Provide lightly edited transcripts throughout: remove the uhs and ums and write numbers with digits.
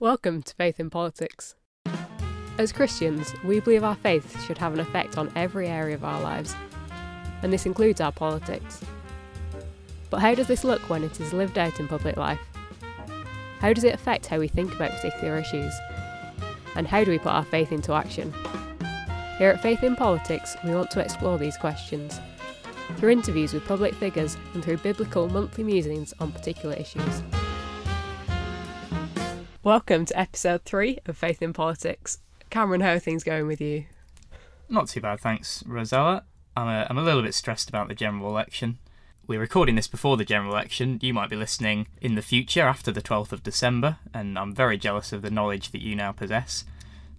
Welcome to Faith in Politics. As Christians, we believe our faith should have an effect on every area of our lives, and this includes our politics. But how does this look when it is lived out in public life? How does it affect how we think about particular issues? And how do we put our faith into action? Here at Faith in Politics, we want to explore these questions through interviews with public figures and through biblical monthly musings on particular issues. Welcome to episode 3 of Faith in Politics. Cameron, how are things going with you? Not too bad, thanks, Rosella. I'm a little bit stressed about the general election. We're recording this before the general election. You might be listening in the future after the 12th of December, and I'm very jealous of the knowledge that you now possess.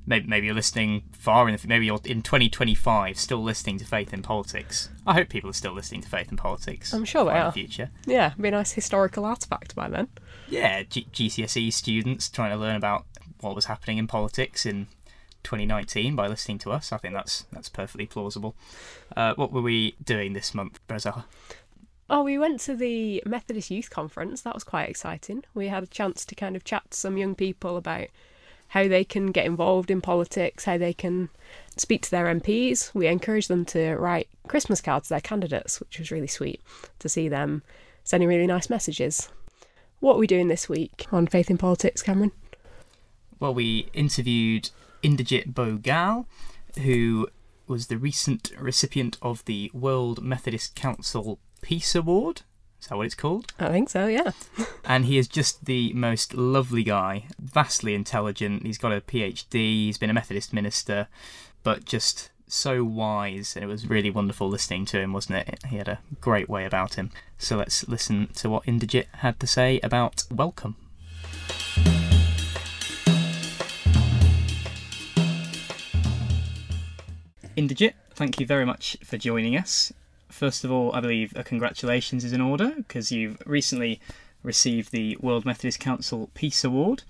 Maybe you're listening far, and maybe you're in 2025 still listening to Faith in Politics. I hope people are still listening to Faith in Politics. I'm sure they are. In the future. Yeah, it'd be a nice historical artefact by then. Yeah, GCSE students trying to learn about what was happening in politics in 2019 by listening to us. I think that's perfectly plausible. What were we doing this month, Rosella? Oh, we went to the Methodist Youth Conference. That was quite exciting. We had a chance to kind of chat to some young people about how they can get involved in politics, how they can speak to their MPs. We encouraged them to write Christmas cards to their candidates, which was really sweet to see them sending really nice messages. What are we doing this week on Faith in Politics, Cameron? Well, we interviewed Inderjit Bhogal, who was the recent recipient of the World Methodist Council Peace Award. Is that what it's called? I think so, yeah. And he is just the most lovely guy, vastly intelligent. He's got a PhD, he's been a Methodist minister, but just so wise. And it was really wonderful listening to him, wasn't it? He had a great way about him. So let's listen to what Inderjit had to say about welcome. Inderjit, thank you very much for joining us. First of all, I believe a congratulations is in order because you've recently received the World Methodist Council Peace Award,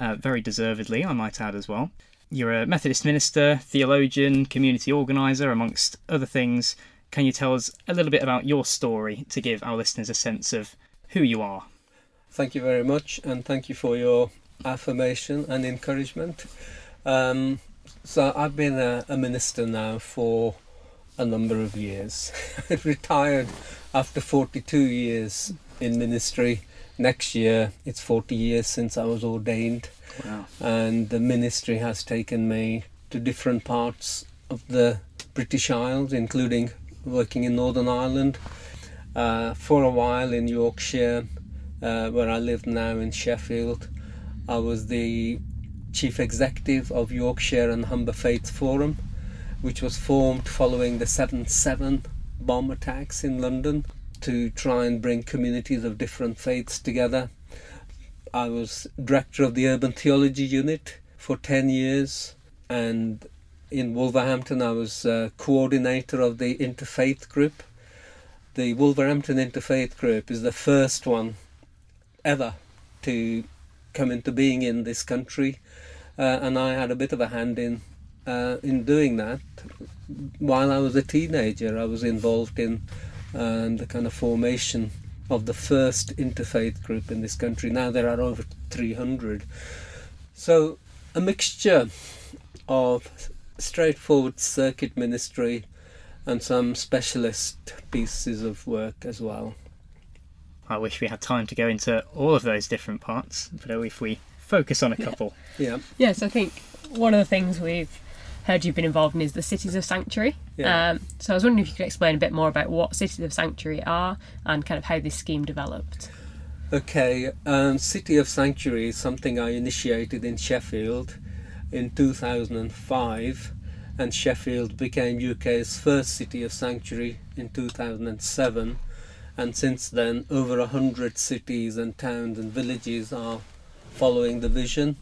very deservedly, I might add as well. You're a Methodist minister, theologian, community organiser, amongst other things. Can you tell us a little bit about your story to give our listeners a sense of who you are? Thank you very much, and thank you for your affirmation and encouragement. So I've been a minister now for a number of years. I retired after 42 years in ministry. Next year it's 40 years since I was ordained. Wow. And the ministry has taken me to different parts of the British Isles, including working in Northern Ireland, for a while in Yorkshire, where I live now in Sheffield. I was the chief executive of Yorkshire and Humber Faith Forum, which was formed following the 7/7 bomb attacks in London to try and bring communities of different faiths together. I was director of the Urban Theology Unit for 10 years, and in Wolverhampton I was coordinator of the Interfaith Group. The Wolverhampton Interfaith Group is the first one ever to come into being in this country, and I had a bit of a hand in doing that. While I was a teenager, I was involved in the kind of formation of the first interfaith group in this country. Now there are over 300. So a mixture of straightforward circuit ministry and some specialist pieces of work as well. I wish we had time to go into all of those different parts, but if we focus on a couple. Yeah. Yes, I think one of the things we've heard you've been involved in is the Cities of Sanctuary. Yeah. So I was wondering if you could explain a bit more about what Cities of Sanctuary are and kind of how this scheme developed. Okay, City of Sanctuary is something I initiated in Sheffield in 2005, and Sheffield became UK's first City of Sanctuary in 2007, and since then over 100 cities and towns and villages are following the vision.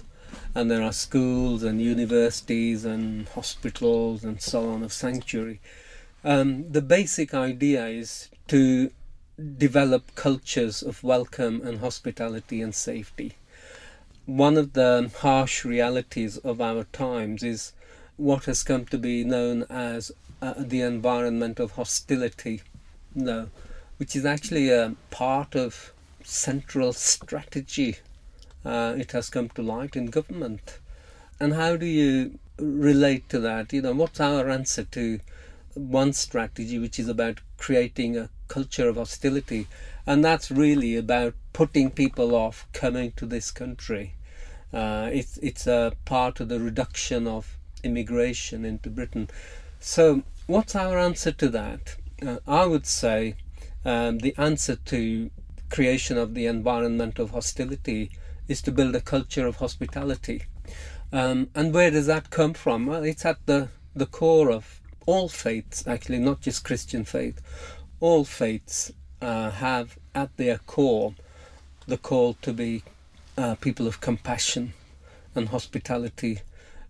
And there are schools and universities and hospitals and so on of sanctuary. The basic idea is to develop cultures of welcome and hospitality and safety. One of the harsh realities of our times is what has come to be known as the environment of hostility, which is actually a part of central strategy it has come to light in government. And how do you relate to that? You know, what's our answer to one strategy which is about creating a culture of hostility, and that's really about putting people off coming to this country? It's a part of the reduction of immigration into Britain. So what's our answer to that? I would say the answer to creation of the environment of hostility is to build a culture of hospitality. And where does that come from? Well, it's at the core of all faiths, actually, not just Christian faith. All faiths have at their core the call to be people of compassion and hospitality.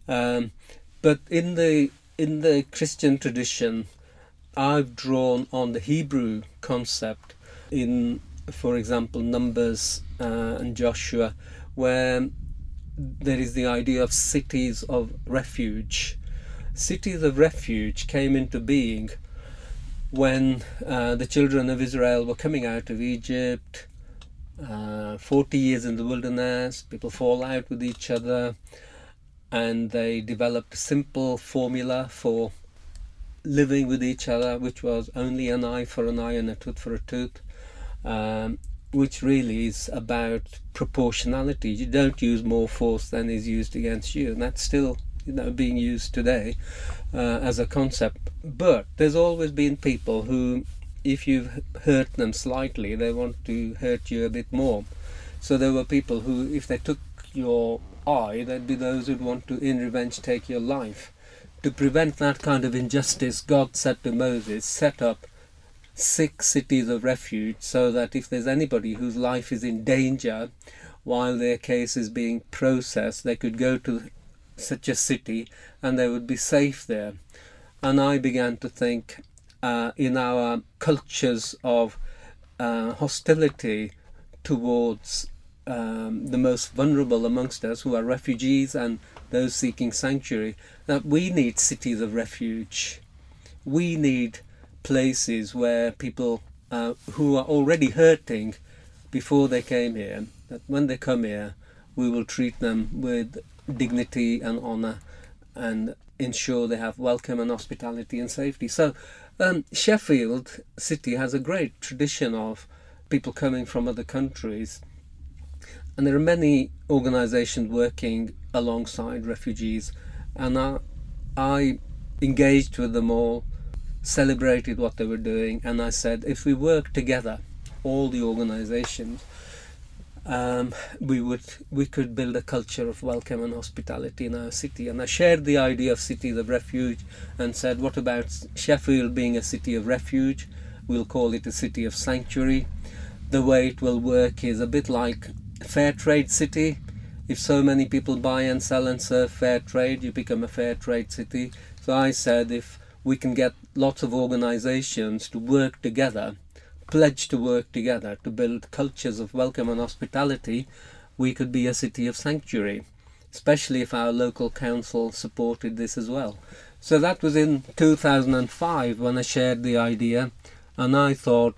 But in the Christian tradition, I've drawn on the Hebrew concept in, for example, Numbers and Joshua, where there is the idea of cities of refuge. Cities of refuge came into being when the children of Israel were coming out of Egypt, 40 years in the wilderness, people fall out with each other, and they developed a simple formula for living with each other, which was only an eye for an eye and a tooth for a tooth, which really is about proportionality. You don't use more force than is used against you, and that's still, you know, being used today as a concept. But there's always been people who, if you've hurt them slightly, they want to hurt you a bit more. So there were people who, if they took your eye, there'd be those who'd want to, in revenge, take your life. To prevent that kind of injustice, God said to Moses, set up 6 cities of refuge, so that if there's anybody whose life is in danger while their case is being processed, they could go to such a city and they would be safe there. And I began to think, in our cultures of hostility towards the most vulnerable amongst us, who are refugees and those seeking sanctuary, that we need cities of refuge. We need places where people who are already hurting before they came here, that when they come here, we will treat them with dignity and honour and ensure they have welcome and hospitality and safety. So Sheffield City has a great tradition of people coming from other countries, and there are many organisations working alongside refugees, and I engaged with them all, celebrated what they were doing, and I said, if we work together, all the organisations, we could build a culture of welcome and hospitality in our city. And I shared the idea of cities of refuge and said, what about Sheffield being a city of refuge? We'll call it a city of sanctuary. The way it will work is a bit like fair trade city. If so many people buy and sell and serve fair trade, you become a fair trade city. So I said, if we can get lots of organisations to work together, pledge to work together to build cultures of welcome and hospitality, we could be a city of sanctuary, especially if our local council supported this as well. So that was in 2005 when I shared the idea, and I thought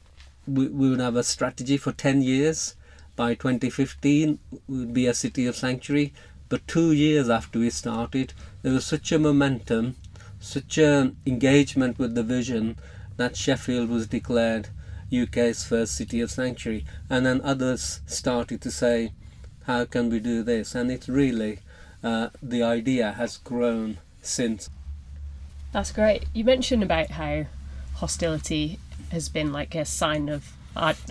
we would have a strategy for 10 years. By 2015, we would be a city of sanctuary. But 2 years after we started, there was such a momentum, such an engagement with the vision, that Sheffield was declared UK's first city of sanctuary. And then others started to say, how can we do this? And it's really, the idea has grown since. That's great. You mentioned about how hostility has been like a sign of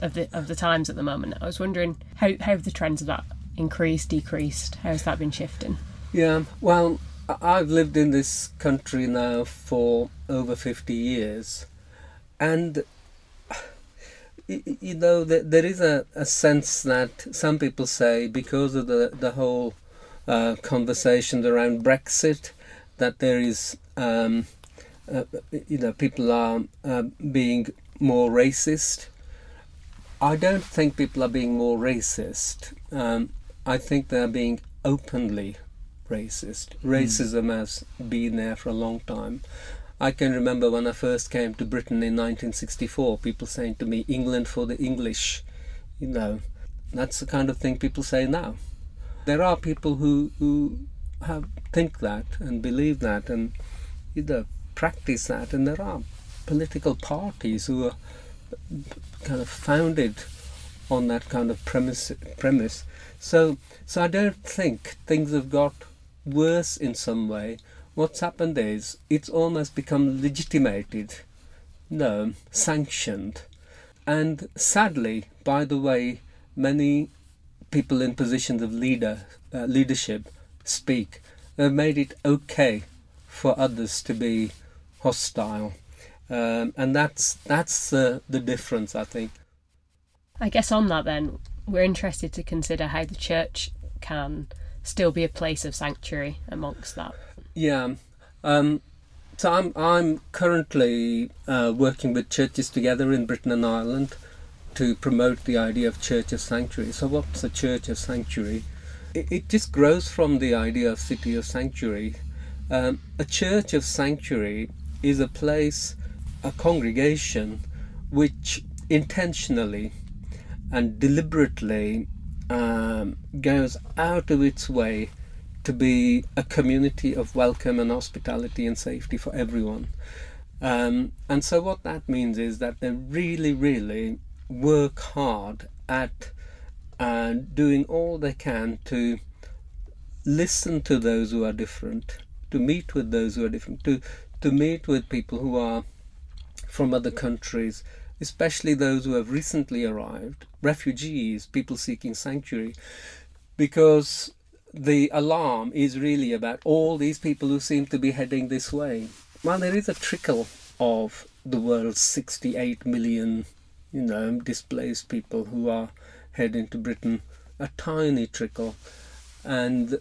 the times at the moment. I was wondering how the trends of that increased, decreased? How has that been shifting? Yeah, well, I've lived in this country now for over 50 years, and you know, there is a sense that some people say, because of the whole conversations around Brexit, that there is, people are being more racist. I don't think people are being more racist. I think they're being openly racist. Racism has been there for a long time. I can remember when I first came to Britain in 1964, people saying to me, England for the English. You know, that's the kind of thing people say now. there are people who think that and believe that and either practice that, and there are political parties who are kind of founded on that kind of premise. So I don't think things have got worse in some way. What's happened is it's almost become legitimated, sanctioned, and sadly, by the way, many people in positions of leadership speak. They've made it okay for others to be hostile, and that's the difference, I think. I guess on that then, we're interested to consider how the church can still be a place of sanctuary amongst that. Yeah, so I'm currently working with Churches Together in Britain and Ireland to promote the idea of Church of Sanctuary. So what's a Church of Sanctuary? It just grows from the idea of City of Sanctuary. A Church of Sanctuary is a place, a congregation, which intentionally and deliberately goes out of its way to be a community of welcome and hospitality and safety for everyone. And so what that means is that they really, really work hard at doing all they can to listen to those who are different, to meet with those who are different, to meet with people who are from other countries, especially those who have recently arrived, refugees, people seeking sanctuary, because the alarm is really about all these people who seem to be heading this way. Well, there is a trickle of the world's 68 million, displaced people who are heading to Britain, a tiny trickle. And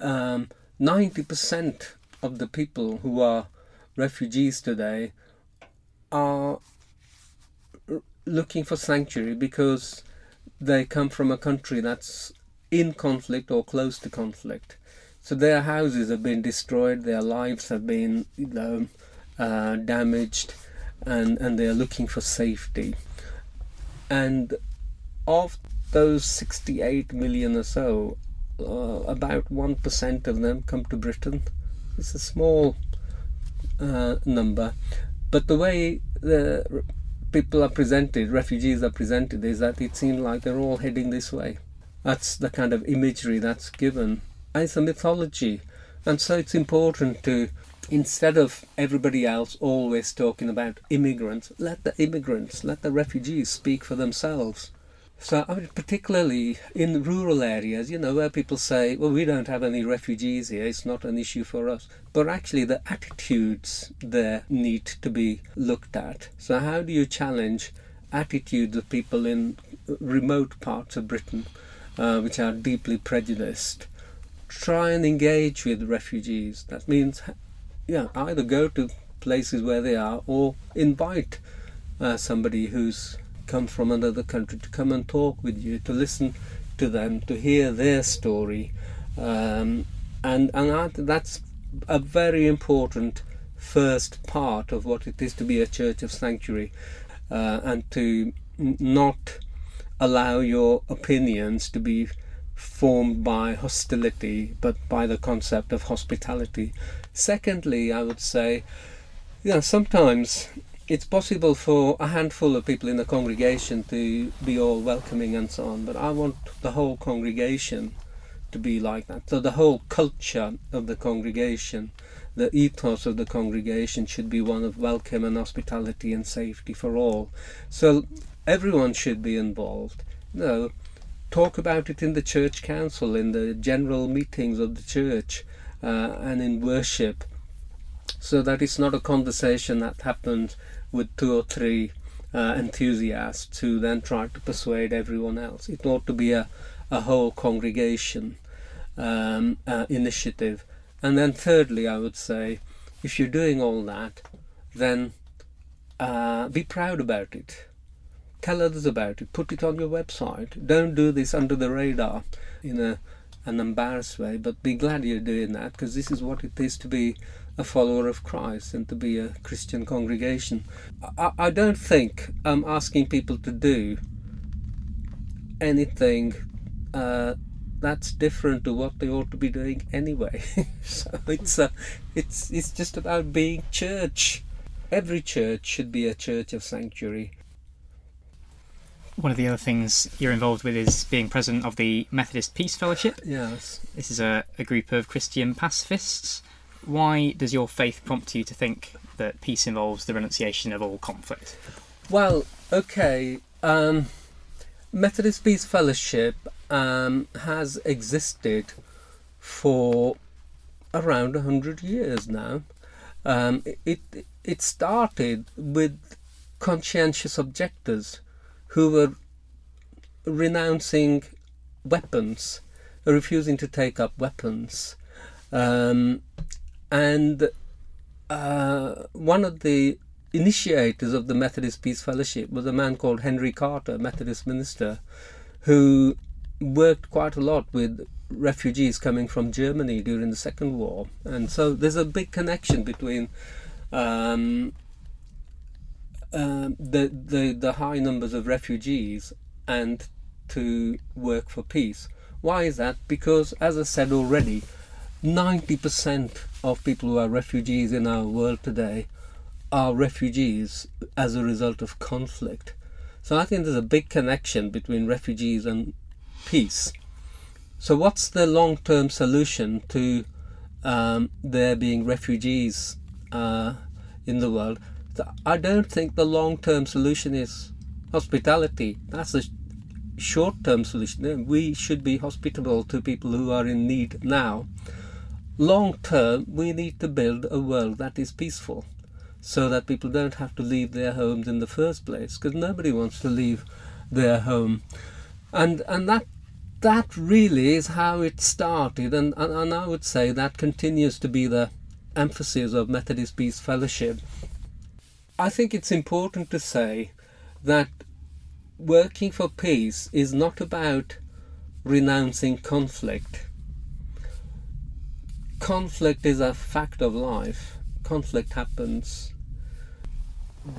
90% of the people who are refugees today are looking for sanctuary because they come from a country that's in conflict or close to conflict. So their houses have been destroyed, their lives have been damaged, and they are looking for safety. And of those 68 million or so, about 1% of them come to Britain. It's a small number. But the way the people are presented, refugees are presented, is that it seems like they're all heading this way. That's the kind of imagery that's given. It's a mythology. And so it's important to, instead of everybody else always talking about immigrants, let the refugees speak for themselves. So I mean, particularly in rural areas, where people say, well, we don't have any refugees here, it's not an issue for us. But actually the attitudes there need to be looked at. So how do you challenge attitudes of people in remote parts of Britain, which are deeply prejudiced? Try and engage with refugees. That means either go to places where they are or invite somebody who's come from another country to come and talk with you, to listen to them, to hear their story, and that's a very important first part of what it is to be a Church of Sanctuary, and to not allow your opinions to be formed by hostility, but by the concept of hospitality. Secondly, I would say, sometimes it's possible for a handful of people in the congregation to be all welcoming and so on, but I want the whole congregation to be like that. So the whole culture of the congregation, the ethos of the congregation should be one of welcome and hospitality and safety for all. So everyone should be involved. Talk about it in the church council, in the general meetings of the church, and in worship, so that it's not a conversation that happens with two or three enthusiasts who then try to persuade everyone else. It ought to be a whole congregation initiative. And then thirdly, I would say, if you're doing all that, then be proud about it. Tell others about it. Put it on your website. Don't do this under the radar in an embarrassed way, but be glad you're doing that, because this is what it is to be a follower of Christ and to be a Christian congregation. I don't think I'm asking people to do anything that's different to what they ought to be doing anyway. So it's just about being church. Every church should be a church of sanctuary. One of the other things you're involved with is being president of the Methodist Peace Fellowship. Yes. This is a group of Christian pacifists. Why does your faith prompt you to think that peace involves the renunciation of all conflict? Well, okay. Methodist Peace Fellowship has existed for around 100 years now. It started with conscientious objectors who were renouncing weapons, refusing to take up weapons. And one of the initiators of the Methodist Peace Fellowship was a man called Henry Carter, Methodist minister, who worked quite a lot with refugees coming from Germany during the Second War. And so there's a big connection between the high numbers of refugees and to work for peace. Why is that? Because, as I said already, 90% of people who are refugees in our world today are refugees as a result of conflict. So I think there's a big connection between refugees and peace. So what's the long-term solution to there being refugees in the world? I don't think the long-term solution is hospitality. That's a short-term solution. We should be hospitable to people who are in need now. Long-term, we need to build a world that is peaceful so that people don't have to leave their homes in the first place, because nobody wants to leave their home. And that really is how it started, and I would say that continues to be the emphasis of Methodist Peace Fellowship. I think it's important to say that working for peace is not about renouncing conflict. Conflict is a fact of life. Conflict happens.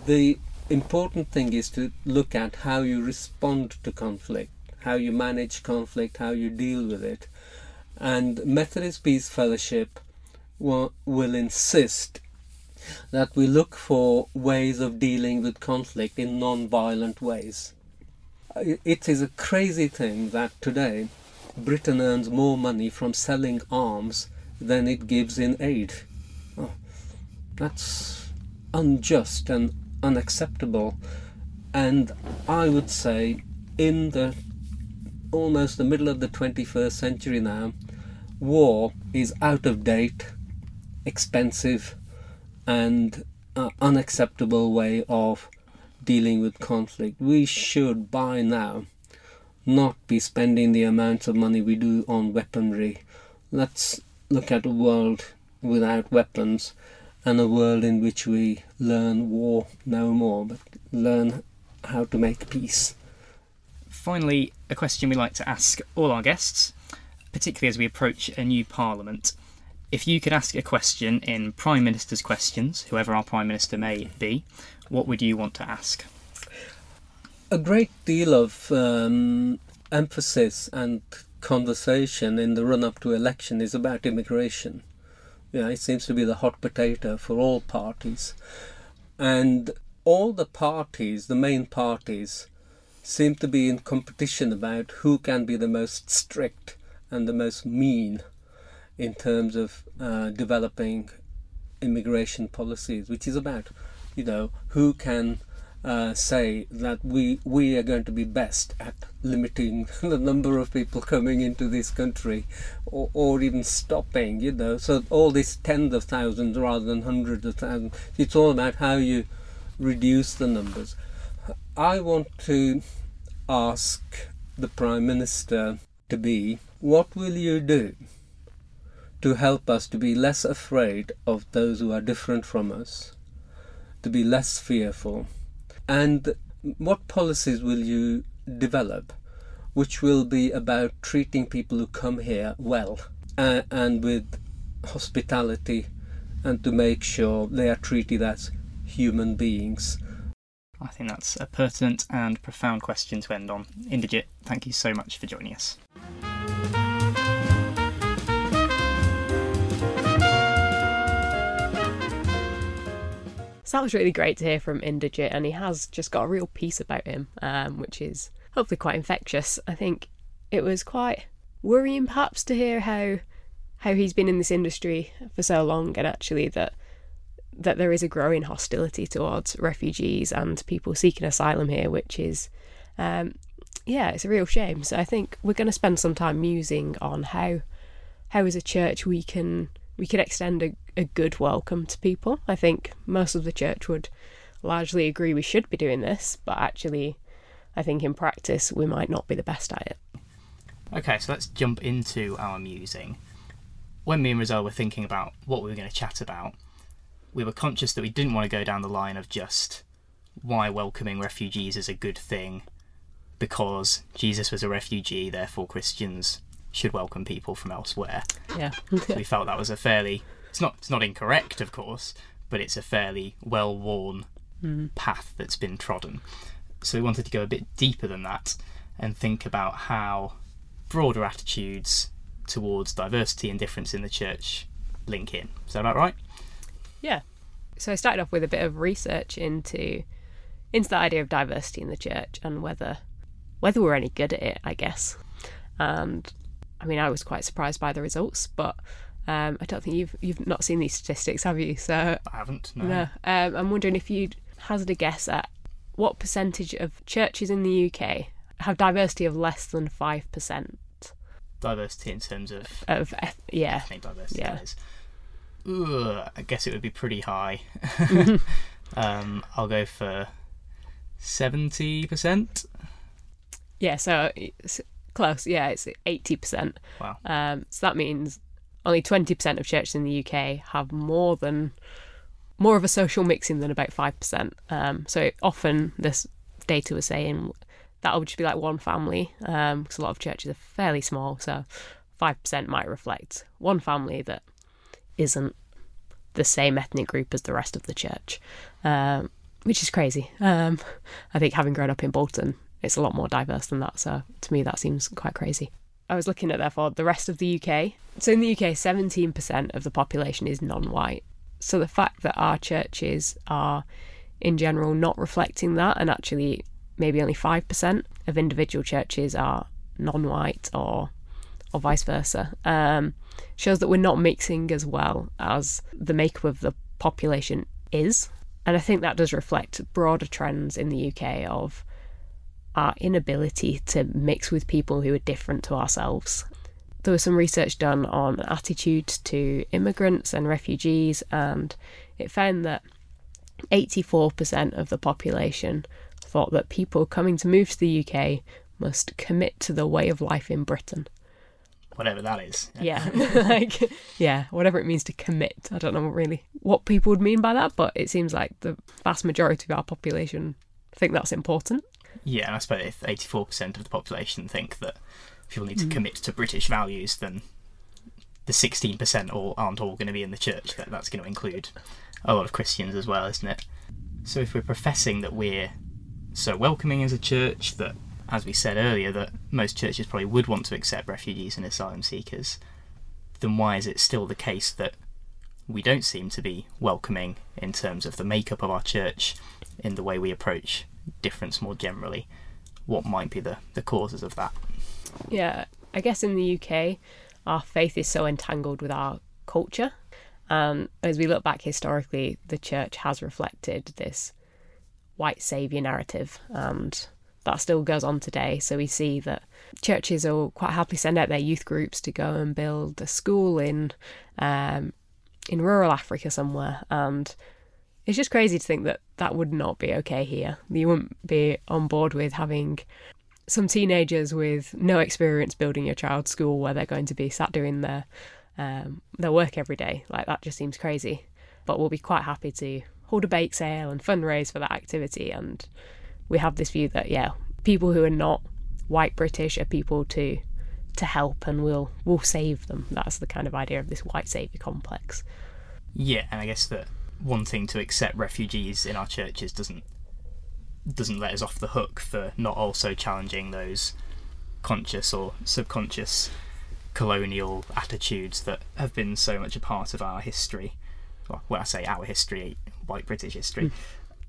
The important thing is to look at how you respond to conflict, how you manage conflict, how you deal with it. And Methodist Peace Fellowship will insist that we look for ways of dealing with conflict in non-violent ways. It is a crazy thing that today Britain earns more money from selling arms than it gives in aid. Oh, that's unjust and unacceptable. And I would say in the almost the middle of the 21st century now, war is out of date, expensive, and unacceptable way of dealing with conflict. We should by now not be spending the amounts of money we do on weaponry. Let's look at a world without weapons and a world in which we learn war no more, but learn how to make peace. Finally, a question we like to ask all our guests, particularly as we approach a new parliament. If you could ask a question in Prime Minister's questions, whoever our Prime Minister may be, what would you want to ask? A great deal of emphasis and conversation in the run-up to election is about immigration. Yeah, it seems to be the hot potato for all parties. And all the parties, the main parties, seem to be in competition about who can be the most strict and the most mean in terms of developing immigration policies, which is about, who can say that we are going to be best at limiting the number of people coming into this country, or even stopping, so all these tens of thousands rather than hundreds of thousands. It's all about how you reduce the numbers. I want to ask the Prime Minister to be, what will you do to help us to be less afraid of those who are different from us, to be less fearful? And what policies will you develop which will be about treating people who come here well and with hospitality, and to make sure they are treated as human beings? I think that's a pertinent and profound question to end on. Inderjit, thank you so much for joining us. So that was really great to hear from Inderjit, and he has just got a real peace about him, which is hopefully quite infectious. I think it was quite worrying perhaps to hear how he's been in this industry for so long, and actually that there is a growing hostility towards refugees and people seeking asylum here, which is, it's a real shame. So I think we're going to spend some time musing on how as a church we can extend a good welcome to people. I think most of the church would largely agree we should be doing this, but actually I think in practice we might not be the best at it. Okay, so let's jump into our musing. When me and Rizal were thinking about what we were going to chat about, we were conscious that we didn't want to go down the line of just why welcoming refugees is a good thing, because Jesus was a refugee, therefore Christians should welcome people from elsewhere. Yeah. So we felt that was a fairly, it's not incorrect, of course, but it's a fairly well-worn path that's been trodden. So we wanted to go a bit deeper than that and think about how broader attitudes towards diversity and difference in the church link in. Is that about right? Yeah. So I started off with a bit of research into the idea of diversity in the church and whether we're any good at it, I guess. And I mean, I was quite surprised by the results, but I don't think you've not seen these statistics, have you? So I haven't. No. I'm wondering if you'd hazard a guess at what percentage of churches in the UK have diversity of less than 5%. Diversity in terms of ethnic diversity. Yeah. I guess it would be pretty high. I'll go for 70%. Yeah, so it's close. Yeah, it's 80%. Wow. So that means only 20% of churches in the UK have more of a social mixing than about 5%. So often this data was saying that would just be like one family, because a lot of churches are fairly small. So 5% might reflect one family that isn't the same ethnic group as the rest of the church, which is crazy. I think having grown up in Bolton, it's a lot more diverse than that, so to me that seems quite crazy. I was looking at, therefore, the rest of the UK. So in the UK, 17% of the population is non-white. So the fact that our churches are, in general, not reflecting that, and actually maybe only 5% of individual churches are non-white or vice versa, shows that we're not mixing as well as the makeup of the population is. And I think that does reflect broader trends in the UK of our inability to mix with people who are different to ourselves. There was some research done on attitudes to immigrants and refugees, and it found that 84% of the population thought that people coming to move to the UK must commit to the way of life in Britain. Whatever that is. Yeah. Whatever it means to commit. I don't know really what people would mean by that, but it seems like the vast majority of our population think that's important. Yeah, and I suppose if 84% of the population think that people need to commit to British values, then the 16% aren't all going to be in the church. That's going to include a lot of Christians as well, isn't it? So if we're professing that we're so welcoming as a church that, as we said earlier, that most churches probably would want to accept refugees and asylum seekers, then why is it still the case that we don't seem to be welcoming in terms of the makeup of our church, in the way we approach difference more generally? What might be the causes of that? Yeah, I guess in the UK, our faith is so entangled with our culture. As we look back historically, the church has reflected this white saviour narrative, and that still goes on today. So we see that churches will quite happily send out their youth groups to go and build a school in rural Africa somewhere. And it's just crazy to think that would not be okay here. You wouldn't be on board with having some teenagers with no experience building your child's school where they're going to be sat doing their work every day. Like, that just seems crazy. But we'll be quite happy to hold a bake sale and fundraise for that activity, and we have this view that, yeah, people who are not white British are people to help, and we'll save them. That's the kind of idea of this white saviour complex. Yeah, and I guess that wanting to accept refugees in our churches doesn't let us off the hook for not also challenging those conscious or subconscious colonial attitudes that have been so much a part of our history. Well, when I say our history, white British history.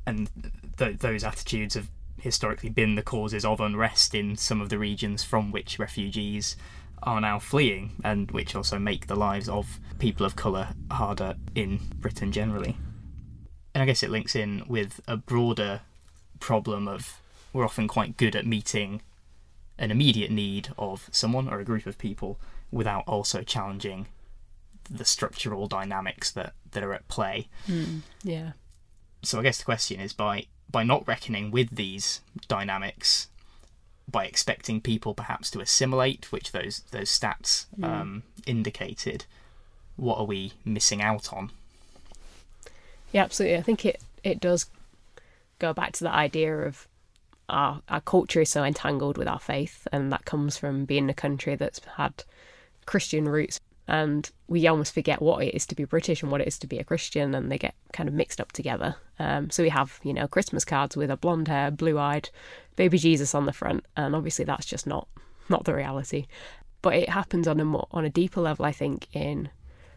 And those attitudes have historically been the causes of unrest in some of the regions from which refugees are now fleeing, and which also make the lives of people of colour harder in Britain generally. And I guess it links in with a broader problem of we're often quite good at meeting an immediate need of someone or a group of people without also challenging the structural dynamics that are at play. Yeah. So I guess the question is, by not reckoning with these dynamics, by expecting people perhaps to assimilate, which those stats indicated, what are we missing out on? Yeah, absolutely. I think it does go back to the idea of our culture is so entangled with our faith, and that comes from being a country that's had Christian roots, and we almost forget what it is to be British and what it is to be a Christian, and they get kind of mixed up together. So we have, you know, Christmas cards with a blonde hair, blue-eyed baby Jesus on the front, and obviously that's just not the reality. But it happens on a deeper level, I think, in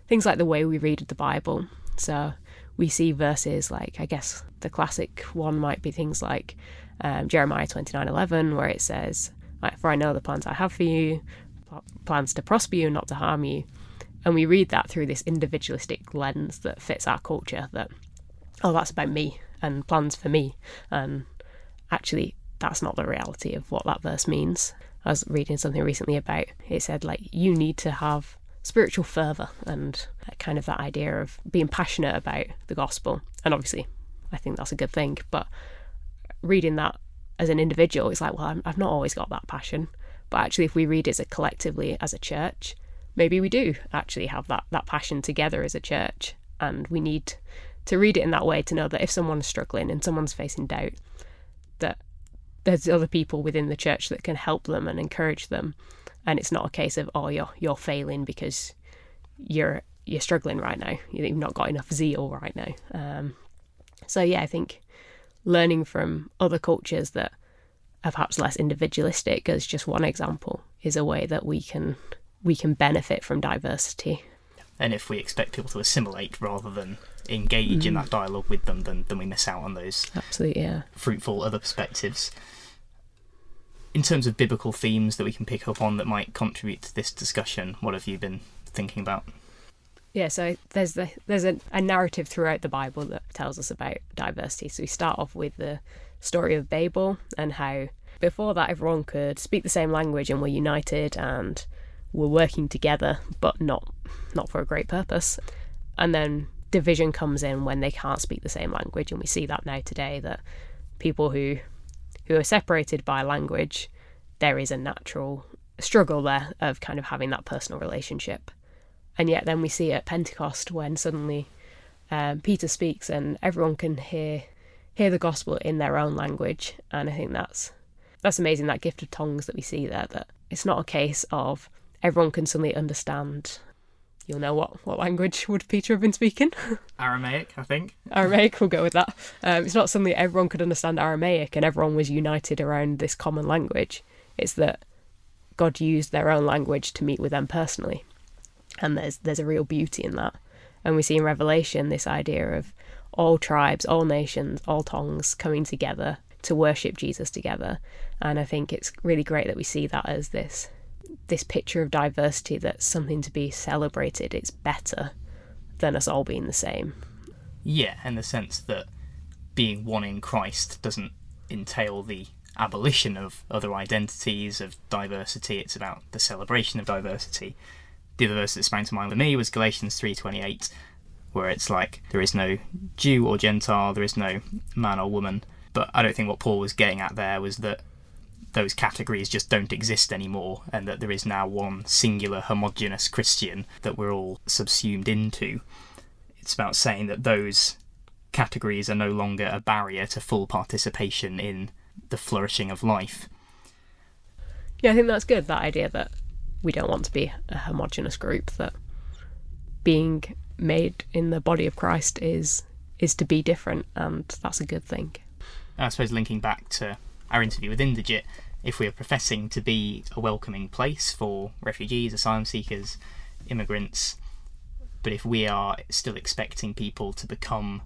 things like the way we read the Bible. So we see verses like, I guess the classic one might be things like Jeremiah 29:11, where it says, "For I know the plans I have for you, plans to prosper you, not to harm you." And we read that through this individualistic lens that fits our culture, that, oh, that's about me and plans for me. And actually, that's not the reality of what that verse means. I was reading something recently about, it said, like, you need to have spiritual fervour and kind of that idea of being passionate about the gospel. And obviously, I think that's a good thing. But reading that as an individual, it's like, well, I've not always got that passion. But actually, if we read it collectively as a church, maybe we do actually have that passion together as a church. And we need to read it in that way to know that if someone's struggling and someone's facing doubt, that there's other people within the church that can help them and encourage them. And it's not a case of, oh, you're failing because you're struggling right now. You've not got enough zeal right now. So yeah, I think learning from other cultures that are perhaps less individualistic, as just one example, is a way that we can benefit from diversity. And if we expect people to assimilate rather than engage in that dialogue with them, then we miss out on those fruitful other perspectives. In terms of biblical themes that we can pick up on that might contribute to this discussion, what have you been thinking about? Yeah, so there's a narrative throughout the Bible that tells us about diversity. So we start off with the story of Babel, and how before that everyone could speak the same language and were united and were working together, but not for a great purpose. And then division comes in when they can't speak the same language, and we see that now today, that people who are separated by language, there is a natural struggle there of kind of having that personal relationship. And yet then we see at Pentecost, when suddenly Peter speaks and everyone can hear the gospel in their own language. And I think that's amazing, that gift of tongues that we see there, that it's not a case of everyone can suddenly understand. You'll know what language would Peter have been speaking? Aramaic, I think. Aramaic, we'll go with that. It's not suddenly everyone could understand Aramaic and everyone was united around this common language. It's that God used their own language to meet with them personally. And there's a real beauty in that. And we see in Revelation this idea of all tribes, all nations, all tongues coming together to worship Jesus together. And I think it's really great that we see that as this picture of diversity, that's something to be celebrated. It's better than us all being the same. Yeah, and the sense that being one in Christ doesn't entail the abolition of other identities, of diversity. It's about the celebration of diversity. The other verse that sprang to mind for me was Galatians 3:28, where it's like, there is no Jew or Gentile, there is no man or woman. But I don't think what Paul was getting at there was that those categories just don't exist anymore, and that there is now one singular homogeneous Christian that we're all subsumed into. It's about saying that those categories are no longer a barrier to full participation in the flourishing of life. Yeah, I think that's good, that idea that we don't want to be a homogeneous group, that being made in the body of Christ is to be different, and that's a good thing. I suppose linking back to our interview with Inderjit, if we are professing to be a welcoming place for refugees, asylum seekers, immigrants, but if we are still expecting people to become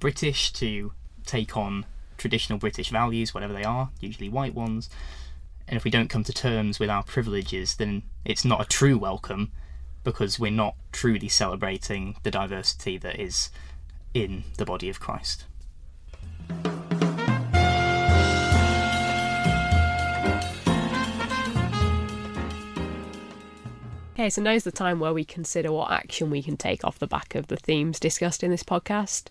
British, to take on traditional British values, whatever they are, usually white ones. And if we don't come to terms with our privileges, then it's not a true welcome, because we're not truly celebrating the diversity that is in the body of Christ. Okay, so now's the time where we consider what action we can take off the back of the themes discussed in this podcast.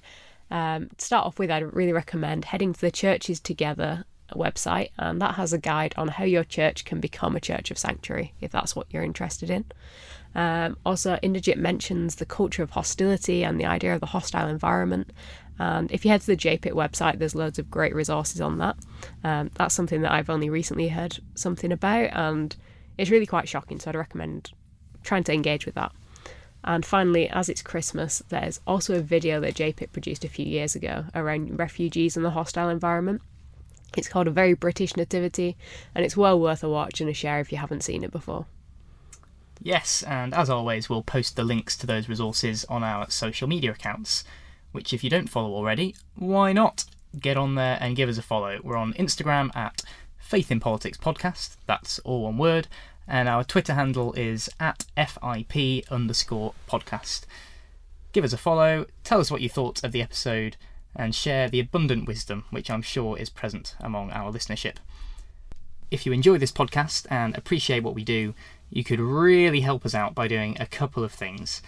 To start off with, I'd really recommend heading to the Churches Together website, and that has a guide on how your church can become a church of sanctuary, if that's what you're interested in. Also, Inderjit mentions the culture of hostility and the idea of the hostile environment. And if you head to the JPIT website, there's loads of great resources on that. That's something that I've only recently heard something about, and it's really quite shocking, so I'd recommend trying to engage with that. And finally, as it's Christmas, there's also a video that JPIT produced a few years ago around refugees and the hostile environment. It's called A Very British Nativity, and it's well worth a watch and a share if you haven't seen it before. Yes, and as always, we'll post the links to those resources on our social media accounts, which if you don't follow already, why not? Get on there and give us a follow. We're on Instagram at Faith in Politics Podcast, that's all one word, and our Twitter handle is at FIP_podcast. Give us a follow, tell us what you thought of the episode, and share the abundant wisdom which I'm sure is present among our listenership. If you enjoy this podcast and appreciate what we do, you could really help us out by doing a couple of things.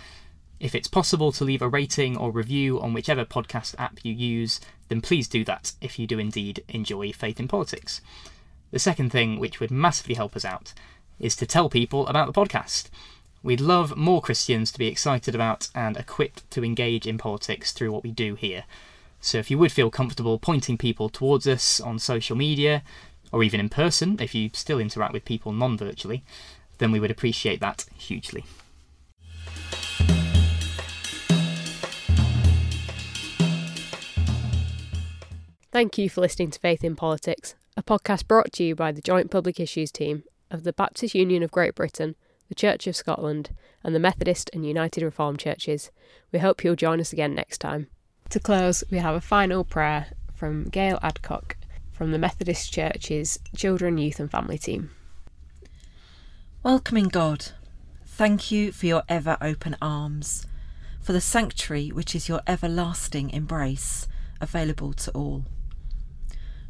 If it's possible to leave a rating or review on whichever podcast app you use, then please do that if you do indeed enjoy Faith in Politics. The second thing, which would massively help us out, is to tell people about the podcast. We'd love more Christians to be excited about and equipped to engage in politics through what we do here. So if you would feel comfortable pointing people towards us on social media, or even in person, if you still interact with people non-virtually, then we would appreciate that hugely. Thank you for listening to Faith in Politics, a podcast brought to you by the Joint Public Issues Team of the Baptist Union of Great Britain, the Church of Scotland, and the Methodist and United Reformed Churches. We hope you'll join us again next time. To close, we have a final prayer from Gail Adcock from the Methodist Church's Children, Youth and Family Team. Welcoming God, thank you for your ever open arms, for the sanctuary which is your everlasting embrace, available to all.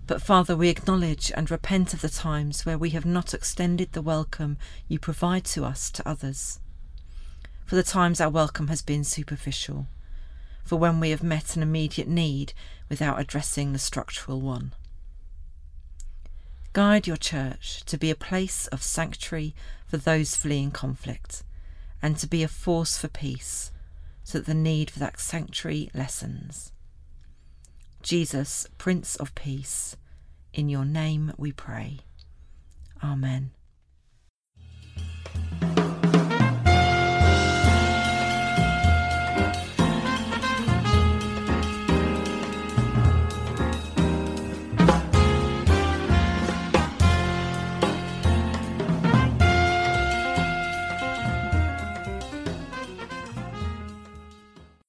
But Father, we acknowledge and repent of the times where we have not extended the welcome you provide to us to others, for the times our welcome has been superficial, for when we have met an immediate need without addressing the structural one. Guide your church to be a place of sanctuary for those fleeing conflict, and to be a force for peace, so that the need for that sanctuary lessens. Jesus, Prince of Peace, in your name we pray. Amen.